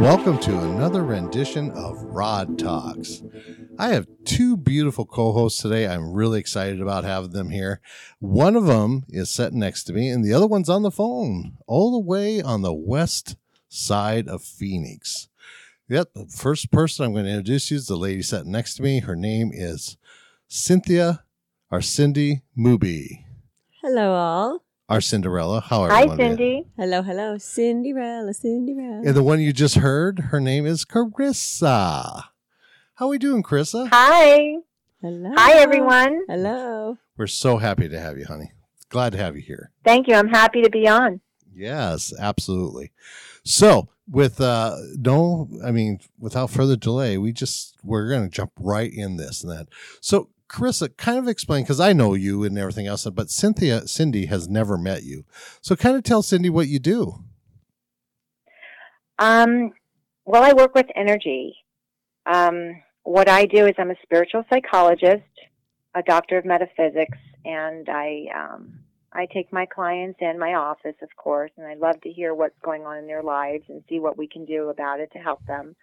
Welcome to another rendition of Rod Talks. I have two beautiful co-hosts today. I'm really excited about having them here. One of them is sitting next to me, and the other one's on the phone, all the way on the west side of Phoenix. Yep, the first person I'm going to introduce you is the lady sitting next to me. Her name is Cindy Mubi. Hello, all. Our Cinderella. How are you? Hi, Cindy. Hello. Cinderella. And the one you just heard, her name is Carissa. How are we doing, Carissa? Hi. Hello. Hi, everyone. Hello. We're so happy to have you, honey. Glad to have you here. Thank you. I'm happy to be on. Yes, absolutely. So, without further delay, we're going to jump right in this and that. So, Carissa, kind of explain, because I know you and everything else, but Cindy has never met you. So kind of tell Cindy what you do. Well, I work with energy. What I do is I'm a spiritual psychologist, a doctor of metaphysics, and I take my clients and my office, of course, and I love to hear what's going on in their lives and see what we can do about it to help them.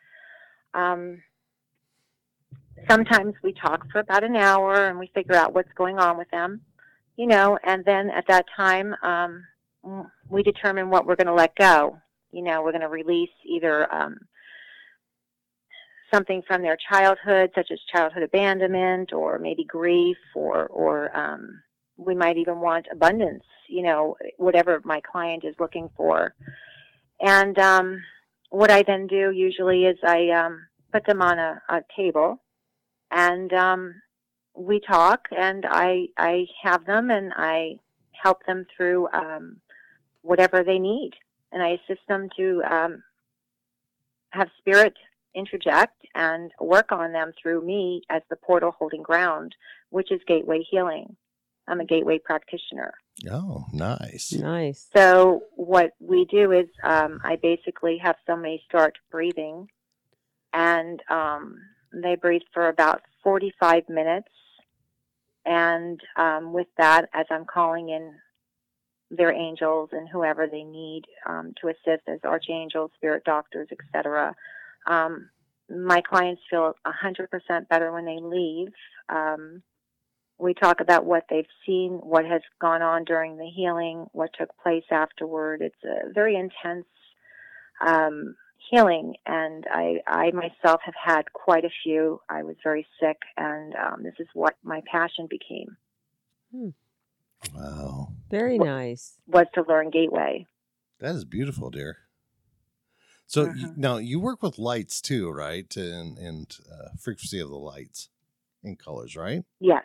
Sometimes we talk for about an hour and we figure out what's going on with them, and then at that time, we determine what we're going to let go. We're going to release either something from their childhood, such as childhood abandonment or maybe grief, or we might even want abundance, whatever my client is looking for. And what I then do usually is I put them on a table. And we talk, and I have them, and I help them through whatever they need. And I assist them to have spirit interject and work on them through me as the portal holding ground, which is gateway healing. I'm a gateway practitioner. Oh, nice. Nice. So what we do is I basically have somebody start breathing, and they breathe for about 45 minutes, and with that, as I'm calling in their angels and whoever they need to assist, as archangels, spirit doctors, etc., my clients feel 100% better when they leave. We talk about what they've seen, what has gone on during the healing, what took place afterward. It's a very intense healing, and I myself have had quite a few. I was very sick, and this is what my passion became. Wow. Very nice. Was to learn gateway. That is beautiful, dear. So now you work with lights too, right? And frequency of the lights and colors, right? Yes.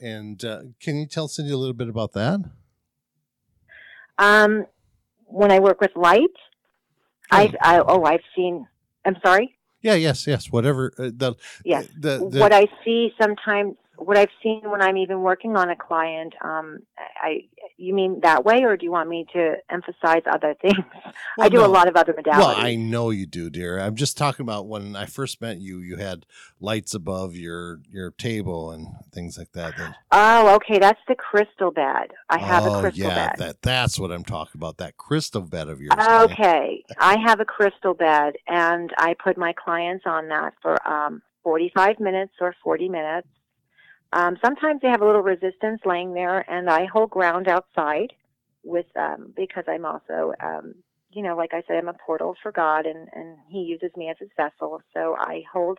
And can you tell Cindy a little bit about that? When I work with light, I've seen. I'm sorry. Yeah. Yes. Whatever. What I see sometimes, what I've seen when I'm even working on a client. You mean that way, or do you want me to emphasize other things? Well, I do a lot of other modalities. Well, I know you do, dear. I'm just talking about when I first met you. You had lights above your table and things like that. Oh, okay. That's the crystal bed. I have a crystal bed. That's what I'm talking about. That crystal bed of yours. Okay, I have a crystal bed, and I put my clients on that for 45 minutes or 40 minutes. Sometimes they have a little resistance laying there, and I hold ground outside with, because I'm also, like I said, I'm a portal for God, and he uses me as his vessel. So I hold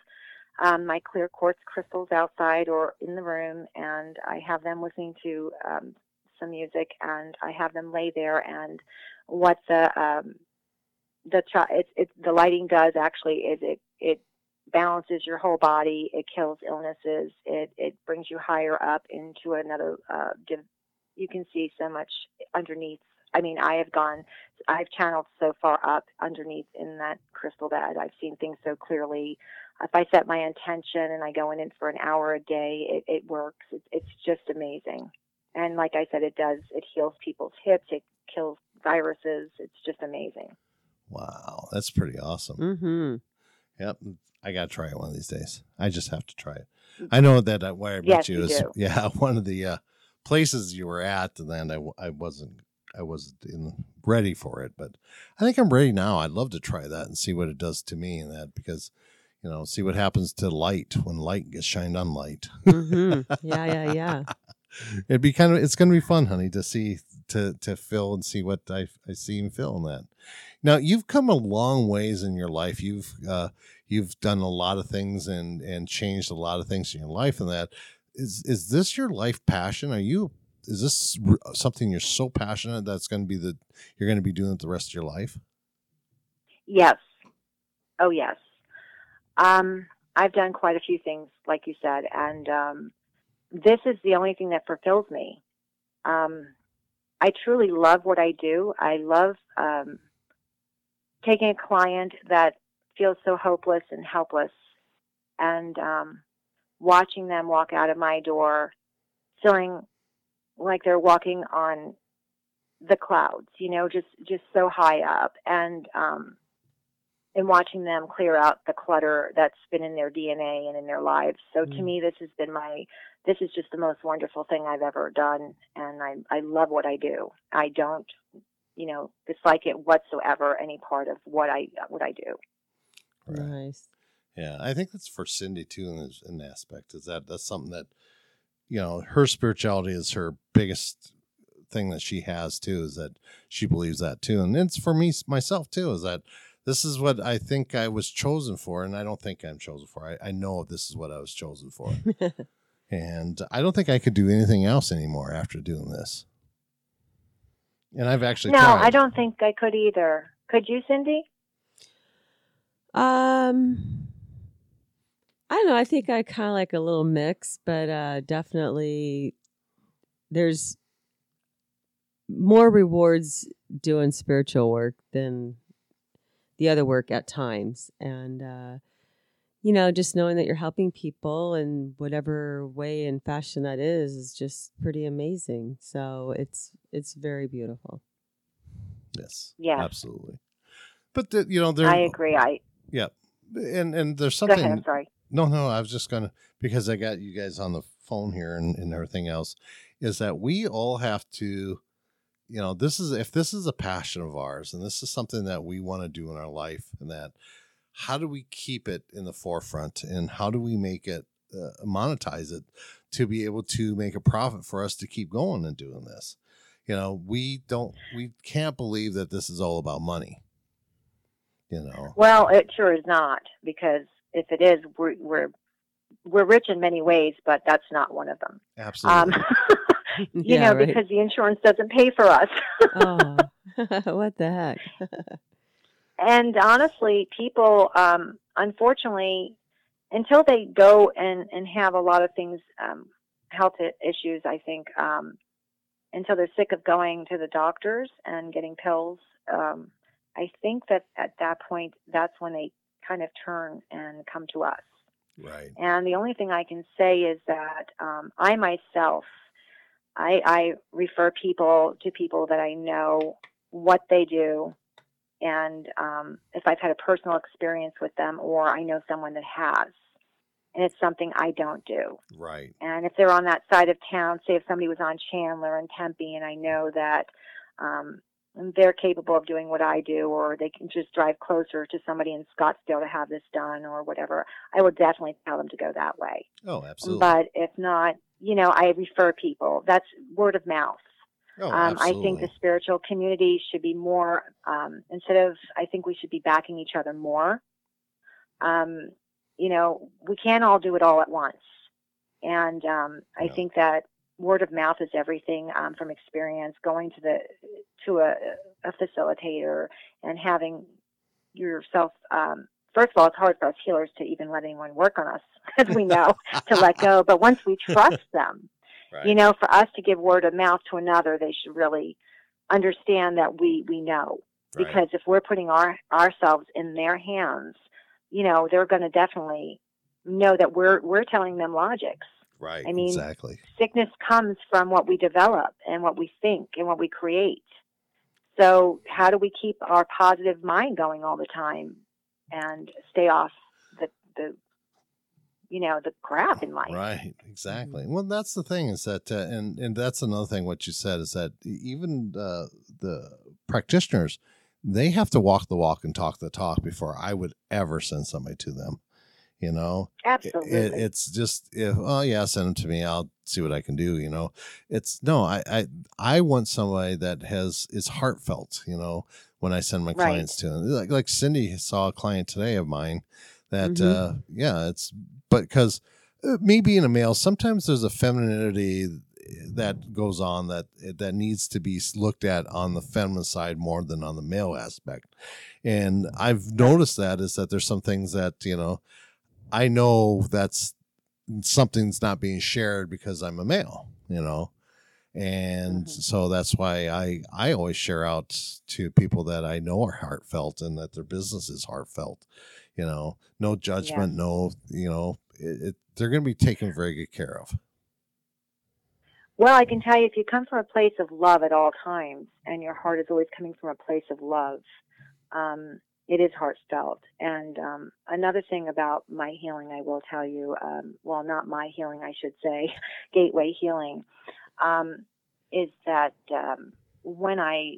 my clear quartz crystals outside or in the room, and I have them listening to some music, and I have them lay there. And what the lighting does actually is it balances your whole body. It kills illnesses. It brings you higher up into another. You can see so much underneath. I mean, I've channeled so far up underneath in that crystal bed. I've seen things so clearly. If I set my intention and I go in for an hour a day, it works. It's just amazing. And like I said, it does. It heals people's hips. It kills viruses. It's just amazing. Wow, that's pretty awesome. Mm-hmm. Yep, I got to try it one of these days. I just have to try it. I know that Why I Met You is one of the places you were at, and then I wasn't I wasn't ready for it, but I think I'm ready now. I'd love to try that and see what it does to me, and that, because, you know, see what happens to light when light gets shined on light. Mm-hmm. Yeah. It'd be it's going to be fun, honey, to see, to fill and see what I see and feel in that. Now, you've come a long ways in your life. You've done a lot of things and changed a lot of things in your life. And that is this your life passion? Is this something you're so passionate that's going to be you're going to be doing it the rest of your life? Yes. Oh, yes. I've done quite a few things, like you said, and this is the only thing that fulfills me. I truly love what I do. I love taking a client that feels so hopeless and helpless, and watching them walk out of my door feeling like they're walking on the clouds, you know, just so high up, and watching them clear out the clutter that's been in their DNA and in their lives. So to me, this is just the most wonderful thing I've ever done. And I love what I do. I don't, dislike it whatsoever, any part of what I do. Right. Nice. Yeah. I think that's for Cindy too, in an aspect, is that's something that, her spirituality is her biggest thing that she has too, is that she believes that too. And it's for me, myself too, is that this is what I think I was chosen for, and I don't think I'm chosen for. I know this is what I was chosen for. And I don't think I could do anything else anymore after doing this. And I've actually tried. I don't think I could either. Could you, Cindy? I don't know. I think I kind of like a little mix, but definitely there's more rewards doing spiritual work than the other work at times. And, just knowing that you're helping people in whatever way and fashion that is just pretty amazing. So it's very beautiful. Yes. Yeah, absolutely. But I agree. Yeah. And there's something. Go ahead, I'm sorry. No, I was just because I got you guys on the phone here and everything else, is that we all have to, if this is a passion of ours and this is something that we want to do in our life, and that, how do we keep it in the forefront, and how do we make it, monetize it to be able to make a profit for us to keep going and doing this? We can't believe that this is all about money. Well, it sure is not, because if it is, we're rich in many ways, but that's not one of them. Absolutely. Right. Because the insurance doesn't pay for us. Oh, what the heck? And honestly, people, unfortunately, until they go and have a lot of things, health issues, I think, until they're sick of going to the doctors and getting pills, I think that at that point, that's when they kind of turn and come to us. Right. And the only thing I can say is that I myself, I refer people to people that I know what they do, and if I've had a personal experience with them, or I know someone that has, and it's something I don't do. Right. And if they're on that side of town, say if somebody was on Chandler and Tempe, and I know that they're capable of doing what I do, or they can just drive closer to somebody in Scottsdale to have this done or whatever, I would definitely tell them to go that way. Oh, absolutely. But if not, I refer people. That's word of mouth. Oh, I think the spiritual community should be more, I think we should be backing each other more. We can't all do it all at once. And I think that word of mouth is everything, from experience, going to a facilitator and having yourself, first of all, it's hard for us healers to even let anyone work on us, as we know, to let go. But once we trust them. Right. For us to give word of mouth to another, they should really understand that we know. Right. Because if we're putting ourselves in their hands, they're going to definitely know that we're telling them logics. Right. I mean, exactly. Sickness comes from what we develop and what we think and what we create. So how do we keep our positive mind going all the time and stay off the you know, the crap in life. Right. Exactly. Well, that's the thing is that, and that's another thing, what you said is that even the practitioners, they have to walk the walk and talk the talk before I would ever send somebody to them. You know, absolutely. It's just, if, oh yeah, send them to me. I'll see what I can do. You know, it's no, I want somebody that is heartfelt, you know, when I send my clients to them. Like Cindy saw a client today of mine that, because me being a male, sometimes there's a femininity that goes on that needs to be looked at on the feminine side more than on the male aspect. And I've noticed that is that there's some things that, you know, I know that's something's not being shared because I'm a male, you know? And so that's why I always share out to people that I know are heartfelt and that their business is heartfelt, you know, no judgment, no, you know, they're going to be taken very good care of. Well, I can tell you, if you come from a place of love at all times and your heart is always coming from a place of love, it is heartfelt. And another thing about my healing, I will tell you, well, not my healing, I should say, gateway healing, is that when I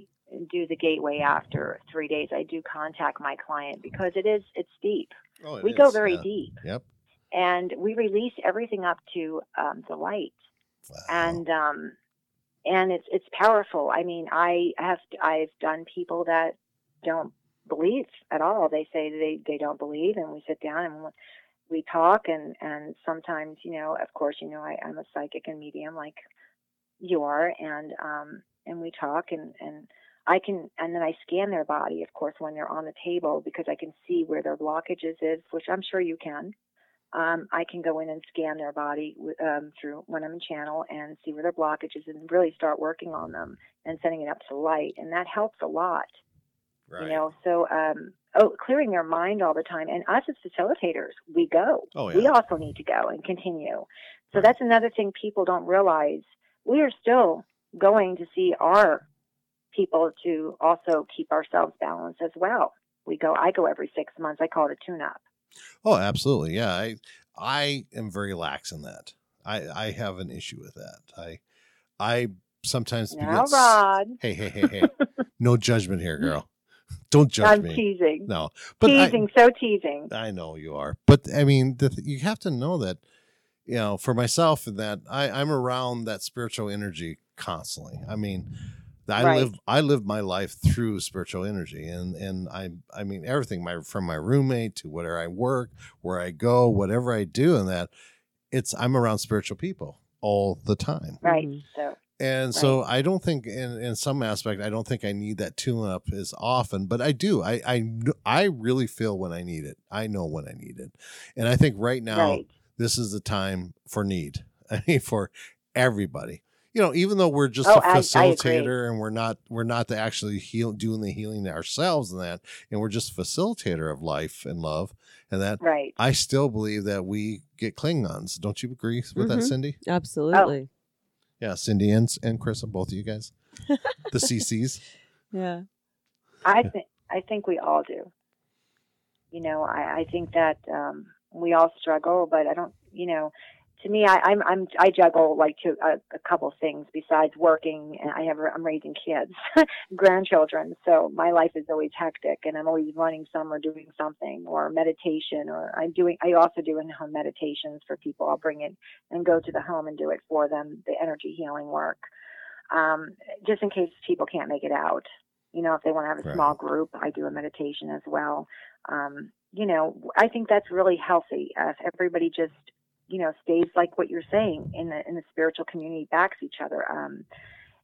do the gateway after 3 days, I do contact my client because it's deep. Oh, we go very deep. Yep. And we release everything up to the light. Wow. And it's powerful. I mean, I've done people that don't believe at all. They say they don't believe, and we sit down and we talk, and sometimes, you know, of course, you know, I'm a psychic and medium like you are, and we talk, and I can, and then I scan their body, of course, when they're on the table, because I can see where their blockages is, which I'm sure you can. I can go in and scan their body through when I'm in channel and see where their blockages and really start working on them and sending it up to light, and that helps a lot. Right. You know, so clearing their mind all the time. And us as facilitators, we go. Oh, yeah. We also need to go and continue. So right. That's another thing people don't realize. We are still going to see our people to also keep ourselves balanced as well. I go every 6 months. I call it a tune-up. Oh, absolutely. Yeah. I am very lax in that. I have an issue with that. I sometimes now, Rod. Hey. No judgment here, girl. Don't judge me. I'm teasing. No. But teasing. I know you are. But, I mean, you have to know that, you know, for myself, that I'm around that spiritual energy constantly. I mean, I live my life through spiritual energy. And I mean, everything, from my roommate to where I work, where I go, whatever I do in that, I'm around spiritual people all the time. Right. So. And so I don't think in some aspect, I don't think I need that tune up as often, but I do. I really feel when I need it. I know when I need it. And I think right now, This is the time for need. I mean, for everybody, you know, even though we're just a facilitator and we're not the actually doing the healing ourselves and that, and we're just a facilitator of life and love and that. Right. I still believe that we get Klingons. Don't you agree with that, Cindy? Absolutely. Oh. Yeah, Cindy and Chris, and both of you guys, the CCs. Yeah, I think we all do. You know, I think that we all struggle, but I don't. You know, to me, I juggle like a couple things besides working, and I'm raising kids, grandchildren. So my life is always hectic, and I'm always running or doing something or meditation, or I also do in-home meditations for people. I'll bring it and go to the home and do it for them, the energy healing work, just in case people can't make it out. You know, if they want to have a small group, I do a meditation as well. You know, I think that's really healthy. If everybody just, you know, stays like what you're saying in the spiritual community, backs each other.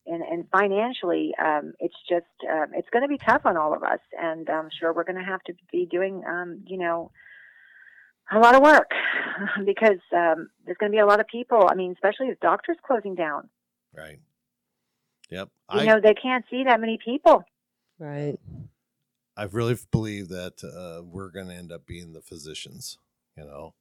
And financially, it's just, it's going to be tough on all of us. And I'm sure we're going to have to be doing, you know, a lot of work because there's going to be a lot of people. I mean, especially with doctors closing down. Right. Yep. You know, they can't see that many people. Right. I really believe that we're going to end up being the physicians, you know.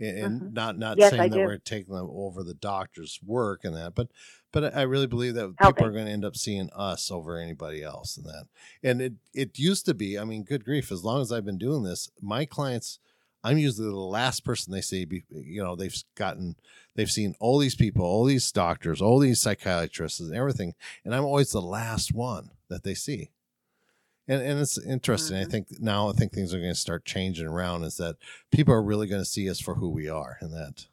And not saying that we're taking them over the doctor's work and that, but I really believe that people are going to end up seeing us over anybody else and that. And it used to be, I mean, good grief, as long as I've been doing this, my clients, I'm usually the last person they see. You know, they've seen all these people, all these doctors, all these psychiatrists and everything. And I'm always the last one that they see. And it's interesting. Mm-hmm. I think things are going to start changing around, is that people are really going to see us for who we are, and that.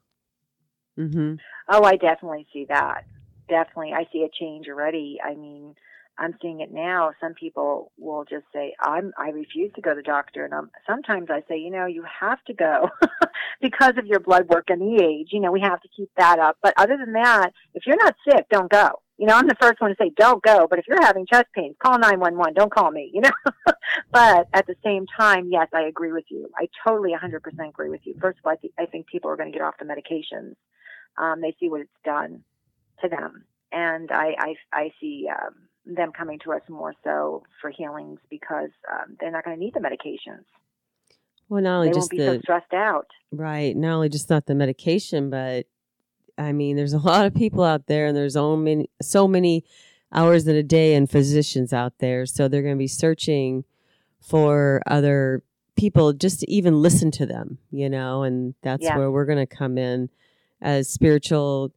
Mm-hmm. Oh, I definitely see that. Definitely. I see a change already. I mean, I'm seeing it now. Some people will just say, I refuse to go to the doctor. And sometimes I say, you know, you have to go because of your blood work and the age. You know, we have to keep that up. But other than that, if you're not sick, don't go. You know, I'm the first one to say, don't go. But if you're having chest pains, call 911. Don't call me, you know. But at the same time, yes, I agree with you. I totally 100% agree with you. First of all, I think people are going to get off the medications. They see what it's done to them. And I see them coming to us more so for healings, because they're not going to need the medications. Well, not only they just won't be so stressed out. Right. Not only just not the medication, but I mean, there's a lot of people out there, and there's so many hours in a day and physicians out there. So they're going to be searching for other people just to even listen to them, you know, and that's where we're going to come in as spiritual,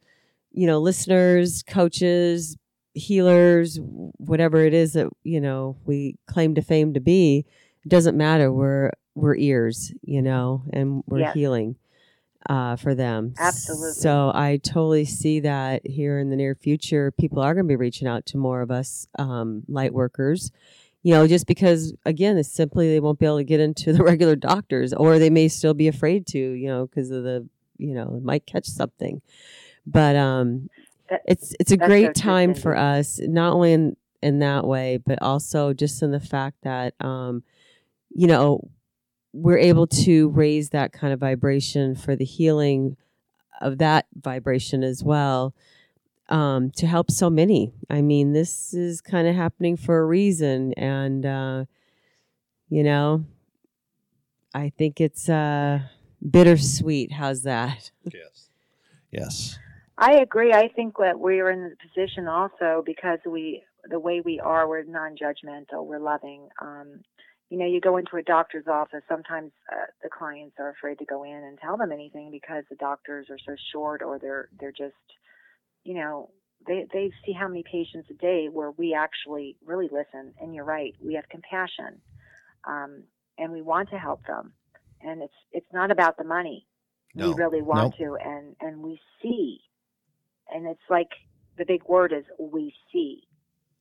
you know, listeners, coaches, healers, whatever it is that, you know, we claim to fame to be. It doesn't matter. We're ears, you know, and we're healing. For them. Absolutely. So I totally see that here in the near future, people are going to be reaching out to more of us light workers, you know, just because, again, it's simply they won't be able to get into the regular doctors, or they may still be afraid to, you know, because of the, you know, might catch something. But it's a great time for us, not only in that way, but also just in the fact that, you know, we're able to raise that kind of vibration for the healing of that vibration as well, to help so many. I mean, this is kind of happening for a reason. And, you know, I think it's bittersweet. How's that? Yes. Yes. I agree. I think that we're in the position also because the way we are, we're non-judgmental, we're loving. You know, you go into a doctor's office, sometimes the clients are afraid to go in and tell them anything because the doctors are so short, or they're just, you know, they see how many patients a day, where we actually really listen. And you're right, we have compassion, and we want to help them. And it's not about the money. No. We really want to, and we see. And it's like the big word is we see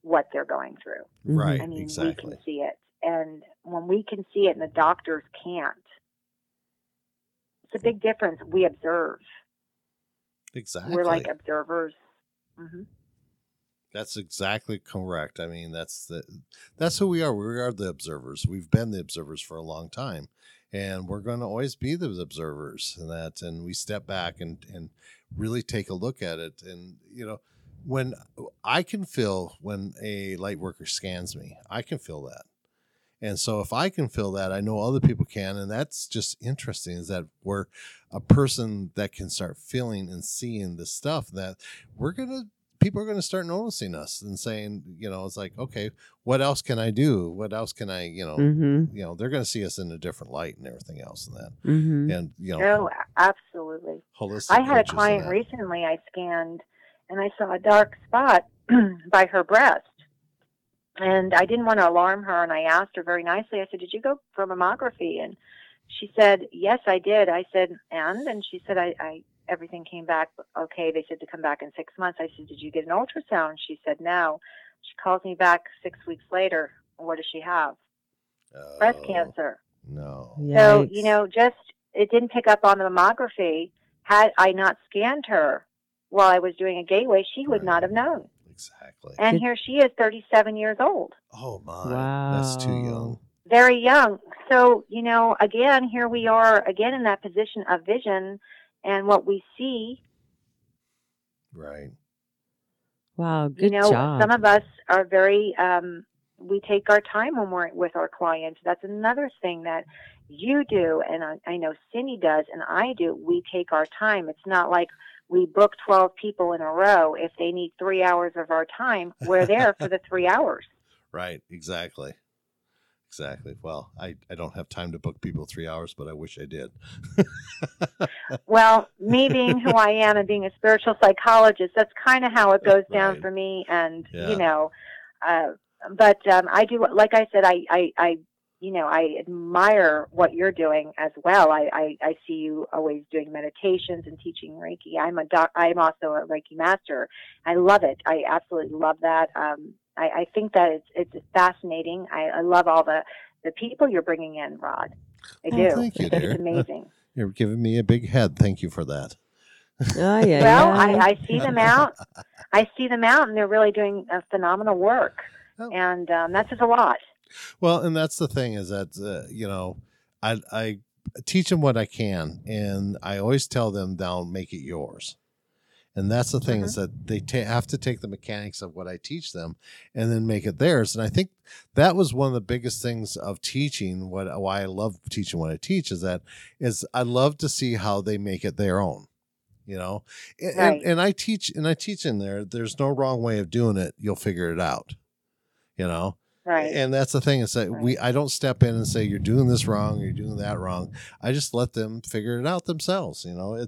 what they're going through. Right, I mean, exactly. We can see it. And when we can see it and the doctors can't, it's a big difference. We observe. Exactly. We're like observers. Mm-hmm. That's exactly correct. I mean, that's who we are. We are the observers. We've been the observers for a long time, and we're going to always be the observers. And we step back and really take a look at it. And, you know, when I can feel when a light worker scans me, I can feel that. And so if I can feel that, I know other people can. And that's just interesting, is that we're a person that can start feeling and seeing the stuff that people are going to start noticing us and saying, you know, it's like, okay, what else can I do? What else can I, you know, mm-hmm. you know, they're going to see us in a different light and everything else and that. Mm-hmm. And, you know, oh, absolutely. Holistic. I had a client recently I scanned, and I saw a dark spot by her breast. And I didn't want to alarm her, and I asked her very nicely. I said, did you go for mammography? And she said, yes, I did. I said, and she said, I everything came back okay. They said to come back in 6 months. I said, did you get an ultrasound? She said, no. She calls me back 6 weeks later. What does she have? Breast cancer. No. Yikes. So, you know, just it didn't pick up on the mammography. Had I not scanned her while I was doing a gateway, she would not have known. Exactly. And here she is, 37 years old. Oh, my. Wow. That's too young. Very young. So, you know, again, here we are again in that position of vision and what we see. Right. Wow. Good job. You know, some of us are very, we take our time when we're with our clients. That's another thing that you do. And I know Cindy does, and I do. We take our time. It's not like we book 12 people in a row. If they need 3 hours of our time, we're there for the 3 hours. Right. Exactly. Exactly. Well, I don't have time to book people 3 hours, but I wish I did. Well, me being who I am and being a spiritual psychologist, that's kind of how it goes down for me. And, you know, but I do, like I said, I you know, I admire what you're doing as well. I see you always doing meditations and teaching Reiki. I'm also a Reiki master. I love it. I absolutely love that. I think that it's fascinating. I love all the people you're bringing in, Rod. I do. Thank you, dear. It's amazing. You're giving me a big head. Thank you for that. Oh, yeah, well, yeah. I see them out. I see them out, and they're really doing phenomenal work. Oh. And that's just a lot. Well, and that's the thing is that, you know, I teach them what I can, and I always tell them, now make it yours. And that's the thing is that they have to take the mechanics of what I teach them and then make it theirs. And I think that was one of the biggest things of teaching. Why I love teaching what I teach is that I love to see how they make it their own, you know, and I teach in there. There's no wrong way of doing it. You'll figure it out, you know. Right. And that's the thing is that I don't step in and say, you're doing this wrong, you're doing that wrong. I just let them figure it out themselves. You know,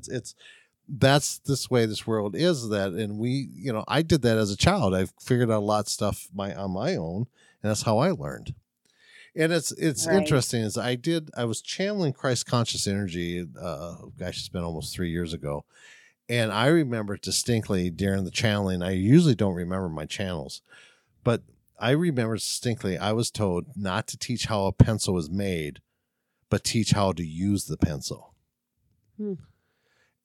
that's this way this world is that. And we, you know, I did that as a child. I've figured out a lot of stuff on my own, and that's how I learned. And it's interesting is I was channeling Christ conscious energy. Gosh, it's been almost 3 years ago. And I remember distinctly during the channeling, I usually don't remember my channels, but I remember distinctly I was told not to teach how a pencil is made, but teach how to use the pencil. And,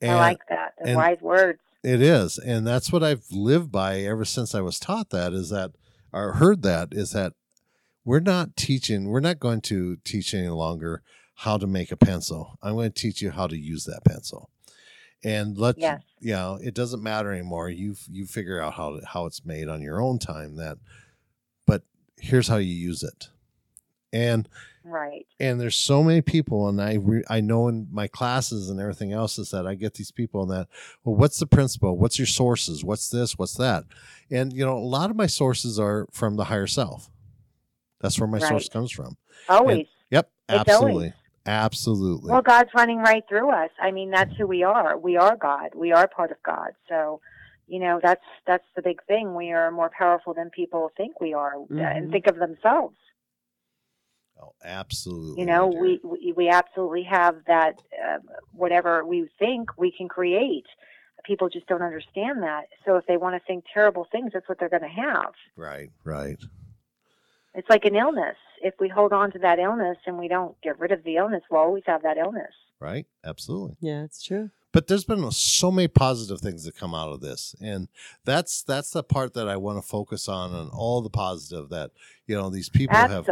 I like that. That's wise words. It is. And that's what I've lived by ever since I was taught that is that, or heard that, is that we're not going to teach any longer how to make a pencil. I'm going to teach you how to use that pencil. And you know, it doesn't matter anymore. You figure out how it's made on your own time but here's how you use it. And and there's so many people, and I know in my classes and everything else is that I get these people and that, well, what's the principle? What's your sources? What's this? What's that? And, you know, a lot of my sources are from the higher self. That's where my source comes from. Always. And, absolutely. Always. Absolutely. Well, God's running right through us. I mean, that's who we are. We are God. We are part of God. So, you know, that's the big thing. We are more powerful than people think we are and think of themselves. Oh, absolutely. You know, we absolutely have that, whatever we think we can create. People just don't understand that. So if they want to think terrible things, that's what they're going to have. Right. It's like an illness. If we hold on to that illness and we don't get rid of the illness, we'll always have that illness. Right. Absolutely. Yeah, it's true. But there's been so many positive things that come out of this. And that's the part that I want to focus on, and all the positive that, you know, these people have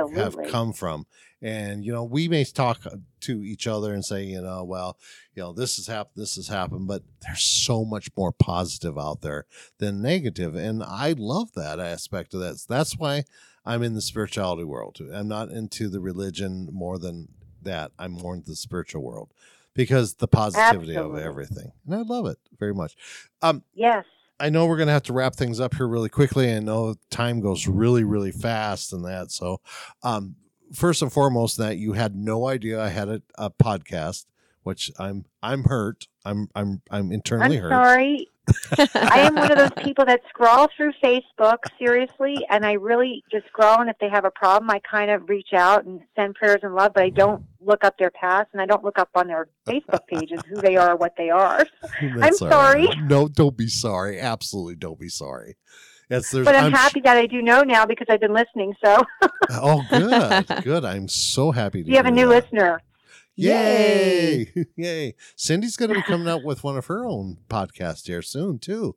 come from. And, you know, we may talk to each other and say, you know, well, you know, this has happened. But there's so much more positive out there than negative. And I love that aspect of that. That's why I'm in the spirituality world. I'm not into the religion more than that. I'm more into the spiritual world. Because the positivity of everything. And I love it very much. Yes. I know we're going to have to wrap things up here really quickly. I know time goes really, really fast and that. So first and foremost, that you had no idea I had a podcast, which I'm hurt. I'm internally hurt. I'm sorry. I am one of those people that scroll through Facebook, seriously, and I really just scroll, and if they have a problem, I kind of reach out and send prayers and love, but I don't look up their past, and I don't look up on their Facebook pages who they are, what they are. I'm sorry. No, don't be sorry. Absolutely don't be sorry. But I'm happy that I do know now because I've been listening, so. Oh, good. I'm so happy to hear that. You have a new listener. Yay. Cindy's going to be coming out with one of her own podcasts here soon, too.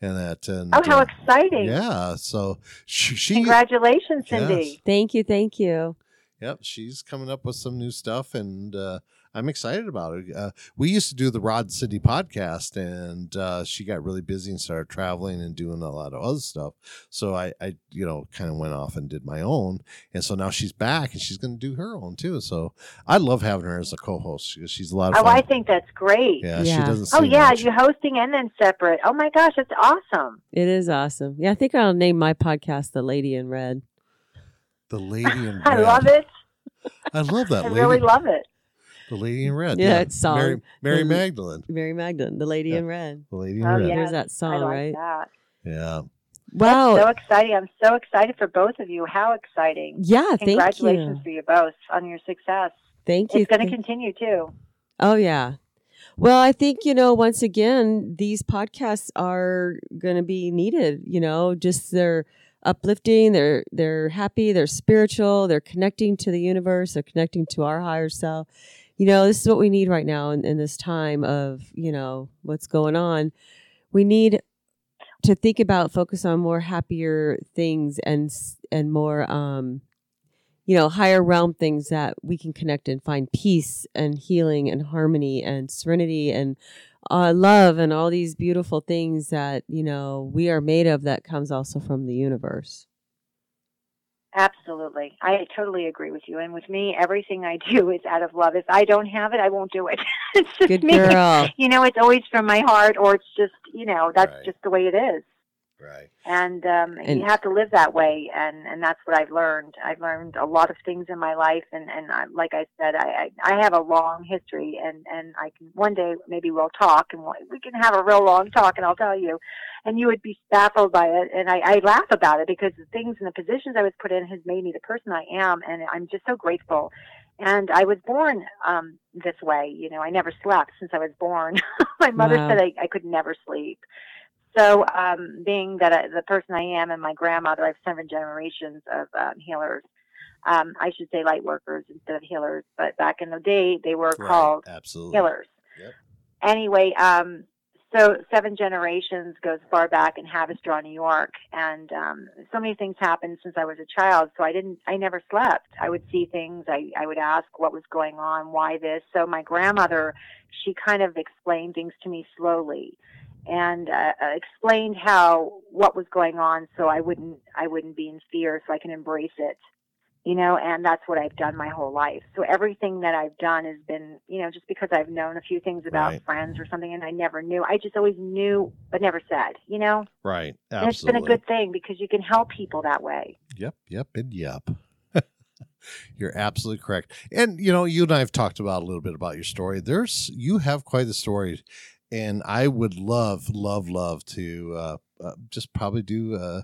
And that. How exciting. Yeah. So she congratulations, Cindy. Yes. Thank you. Yep. She's coming up with some new stuff, and I'm excited about it. We used to do the Rod and Cindy podcast, and she got really busy and started traveling and doing a lot of other stuff. So I you know, kind of went off and did my own. And so now she's back, and she's going to do her own, too. So I love having her as a co-host. She's a lot of fun. Oh, I think that's great. Yeah. She doesn't seem much. You're hosting and then separate. Oh, my gosh, it's awesome. It is awesome. Yeah, I think I'll name my podcast The Lady in Red. I love it. I love that. I really love it. The Lady in Red. Yeah, that song. Mary Magdalene. Mary Magdalene, The Lady in Red. The Lady in Red. Yeah. There's that song, right? That. Yeah. Wow. That's so exciting. I'm so excited for both of you. How exciting. Yeah, thank you. Congratulations for you both on your success. Thank you. It's going to continue, too. Oh, yeah. Well, I think, once again, these podcasts are going to be needed, just they're uplifting, they're happy, they're spiritual, they're connecting to the universe, they're connecting to our higher self. This is what we need right now in this time of, what's going on. We need to think about, focus on more happier things and more, higher realm things that we can connect and find peace and healing and harmony and serenity and love and all these beautiful things that, we are made of that comes also from the universe. Absolutely. I totally agree with you. And with me, everything I do is out of love. If I don't have it, I won't do it. It's just Good me. Girl. It's always from my heart or it's just, that's right. Just the way it is. Right. And you have to live that way. And that's what I've learned. I've learned a lot of things in my life. And I, like I said, I have a long history and I can one day maybe we'll talk and we can have a real long talk and I'll tell you, and you would be baffled by it. And I laugh about it because the things and the positions I was put in has made me the person I am. And I'm just so grateful. And I was born this way. I never slept since I was born. My mother Wow. said I could never sleep. So being that the person I am and my grandmother, I have 7 generations of healers. I should say light workers instead of healers. But back in the day, they were right. called Absolutely. Healers. Yep. Anyway, so 7 generations goes far back in Haverstraw, New York. And so many things happened since I was a child. So I never slept. I would see things. I would ask what was going on, why this. So my grandmother, she kind of explained things to me slowly. And explained what was going on, so I wouldn't be in fear, so I can embrace it, And that's what I've done my whole life. So everything that I've done has been, just because I've known a few things about right. friends or something, and I never knew. I just always knew, but never said, Right. Absolutely. And it's been a good thing because you can help people that way. Yep. You're absolutely correct. And you and I have talked about a little bit about your story. You have quite the story. And I would love to just probably do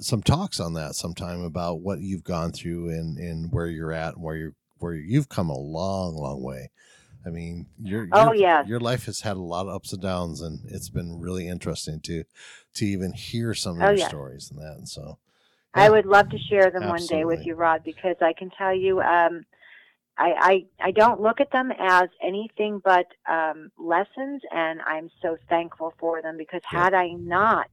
some talks on that sometime about what you've gone through and where you're at and where you've come a long, long way. I mean, your life has had a lot of ups and downs, and it's been really interesting to even hear some of your stories and that. And so, I would love to share them absolutely. One day with you, Rod, because I can tell you. I don't look at them as anything but lessons, and I'm so thankful for them because had I not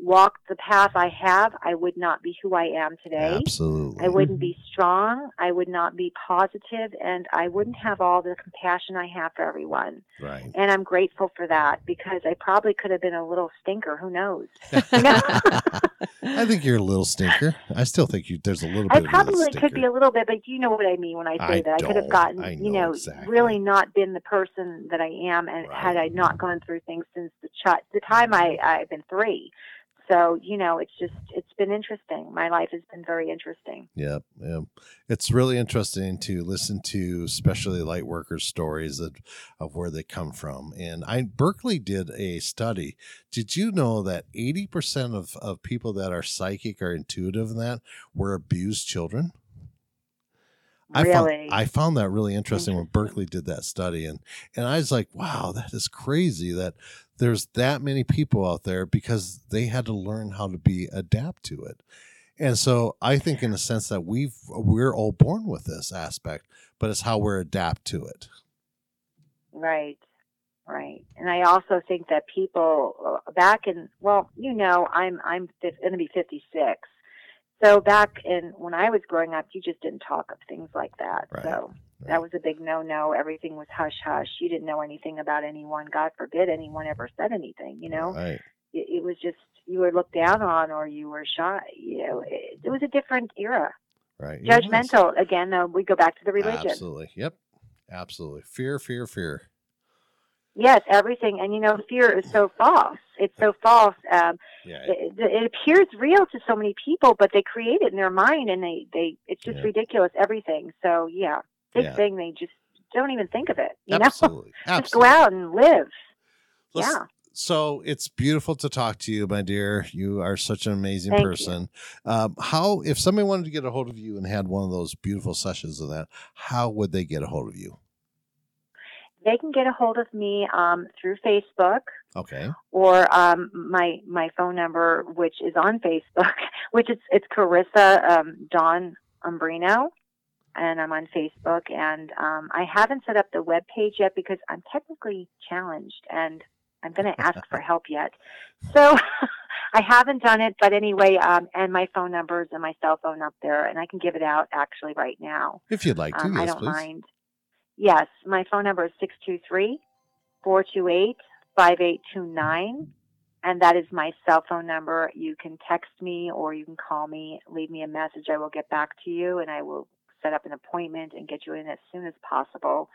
walked the path I have, I would not be who I am today. Absolutely. I wouldn't be strong. I would not be positive, and I wouldn't have all the compassion I have for everyone. Right. And I'm grateful for that because I probably could have been a little stinker. Who knows? I think you're a little stinker. I still think there's a little bit. I probably could be a little bit, but you know what I mean when I say that. I could have gotten, exactly. really not been the person that I am, and right. had I not gone through things since the time I've been 3. So, it's been interesting. My life has been very interesting. Yeah. It's really interesting to listen to especially light workers' stories of where they come from. And Berkeley did a study. Did you know that 80% of people that are psychic or intuitive in that were abused children? Really? I found that really interesting when Berkeley did that study. And I was like, wow, that is crazy that there's that many people out there because they had to learn how to adapt to it. And so I think in a sense that we're all born with this aspect, but it's how we're adapt to it. Right. Right. And I also think that people back in, I'm going to be 56. So back in when I was growing up, you just didn't talk of things like that. Right. So that was a big no. Everything was hush hush. You didn't know anything about anyone. God forbid anyone ever said anything. Right. It was just you were looked down on or you were shy. It was a different era. Right. Judgmental again. Though we go back to the religion. Absolutely. Yep. Absolutely. Fear. Yes, everything. And, you know, fear is so false. It's so false. It appears real to so many people, but they create it in their mind, and it's just ridiculous, everything. So, big thing, they just don't even think of it. You know? Absolutely. Just go out and live. Listen, so it's beautiful to talk to you, my dear. You are such an amazing person. If somebody wanted to get a hold of you and had one of those beautiful sessions of that, how would they get a hold of you? They can get a hold of me through Facebook, or my phone number, which is on Facebook, which it's Carissa Dawn Umbrino, and I'm on Facebook. And I haven't set up the web page yet because I'm technically challenged, and I'm going to ask for help yet. So I haven't done it, but anyway, and my phone numbers and my cell phone up there, and I can give it out actually right now. If you'd like to, yes, I don't mind. Yes, my phone number is 623-428-5829, and that is my cell phone number. You can text me or you can call me, leave me a message. I will get back to you, and I will set up an appointment and get you in as soon as possible.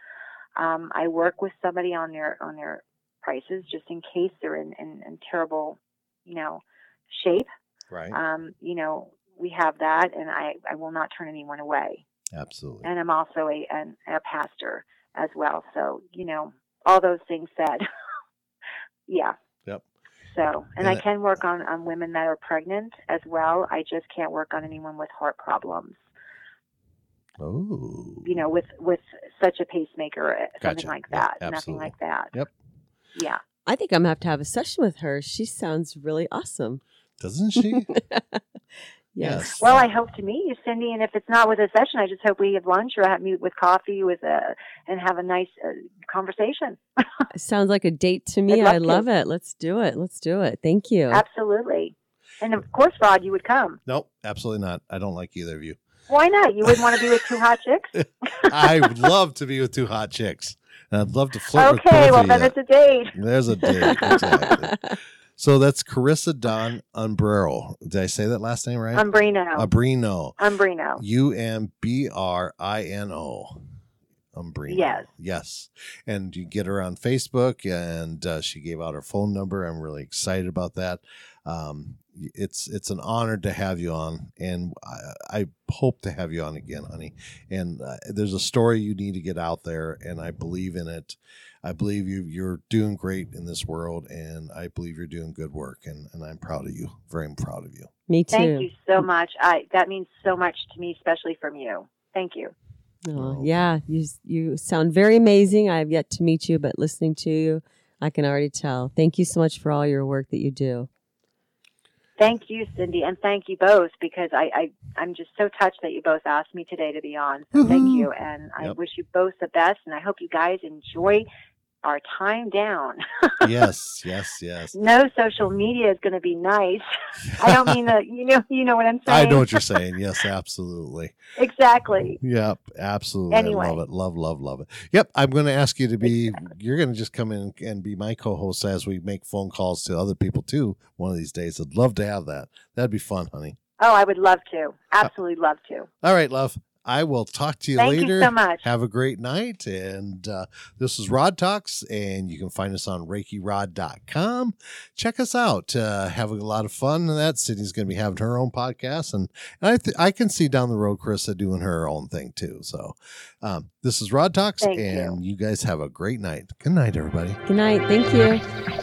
I work with somebody on their prices just in case they're in terrible, shape. Right. We have that, and I will not turn anyone away. Absolutely. And I'm also a pastor as well. So, all those things said. Yeah. Yep. So, and I can work on women that are pregnant as well. I just can't work on anyone with heart problems. Oh. With such a pacemaker, something like that. Yep. Nothing like that. Yep. Yeah. I think I'm going to have a session with her. She sounds really awesome. Doesn't she? Yes. Well, I hope to meet you, Cindy. And if it's not with a session, I just hope we have lunch or meet with coffee and have a nice conversation. Sounds like a date to me. I love it. Let's do it. Thank you. Absolutely. And of course, Rod, you would come. Nope, absolutely not. I don't like either of you. Why not? You wouldn't want to be with two hot chicks? I would love to be with two hot chicks. And I'd love to flirt with both of you. Okay, well, then it's a date. There's a date. Exactly. So that's Carissa Dawn Umbrino. Did I say that last name right? Umbrino. U-M-B-R-I-N-O. Umbrino. Yes. And you get her on Facebook, and she gave out her phone number. I'm really excited about that. It's an honor to have you on, and I hope to have you on again, honey. And there's a story you need to get out there, and I believe in it. I believe you're doing great in this world, and I believe you're doing good work, and I'm proud of you. Very proud of you. Me too. Thank you so much. That means so much to me, especially from you. Thank you. Oh, yeah, you sound very amazing. I have yet to meet you, but listening to you, I can already tell. Thank you so much for all your work that you do. Thank you, Cindy, and thank you both, because I'm just so touched that you both asked me today to be on. So thank you, and I wish you both the best, and I hope you guys enjoy our time down. Yes. No social media is going to be nice. I don't mean that, you know what I'm saying? I know what you're saying. Yes, absolutely. Exactly. Yep, absolutely. Anyway. I love it. Love it. Yep, I'm going to ask you to be, you're going to just come in and be my co-host as we make phone calls to other people too one of these days. I'd love to have that. That'd be fun, honey. Oh, I would love to. Absolutely love to. All right, love. I will talk to you later. Thank you so much. Have a great night. And this is Rod Talks, and you can find us on ReikiRod.com. Check us out. Having a lot of fun in that. Sydney's going to be having her own podcast. And I can see down the road Carissa doing her own thing, too. So this is Rod Talks, and you guys have a great night. Good night, everybody. Good night. Thank you.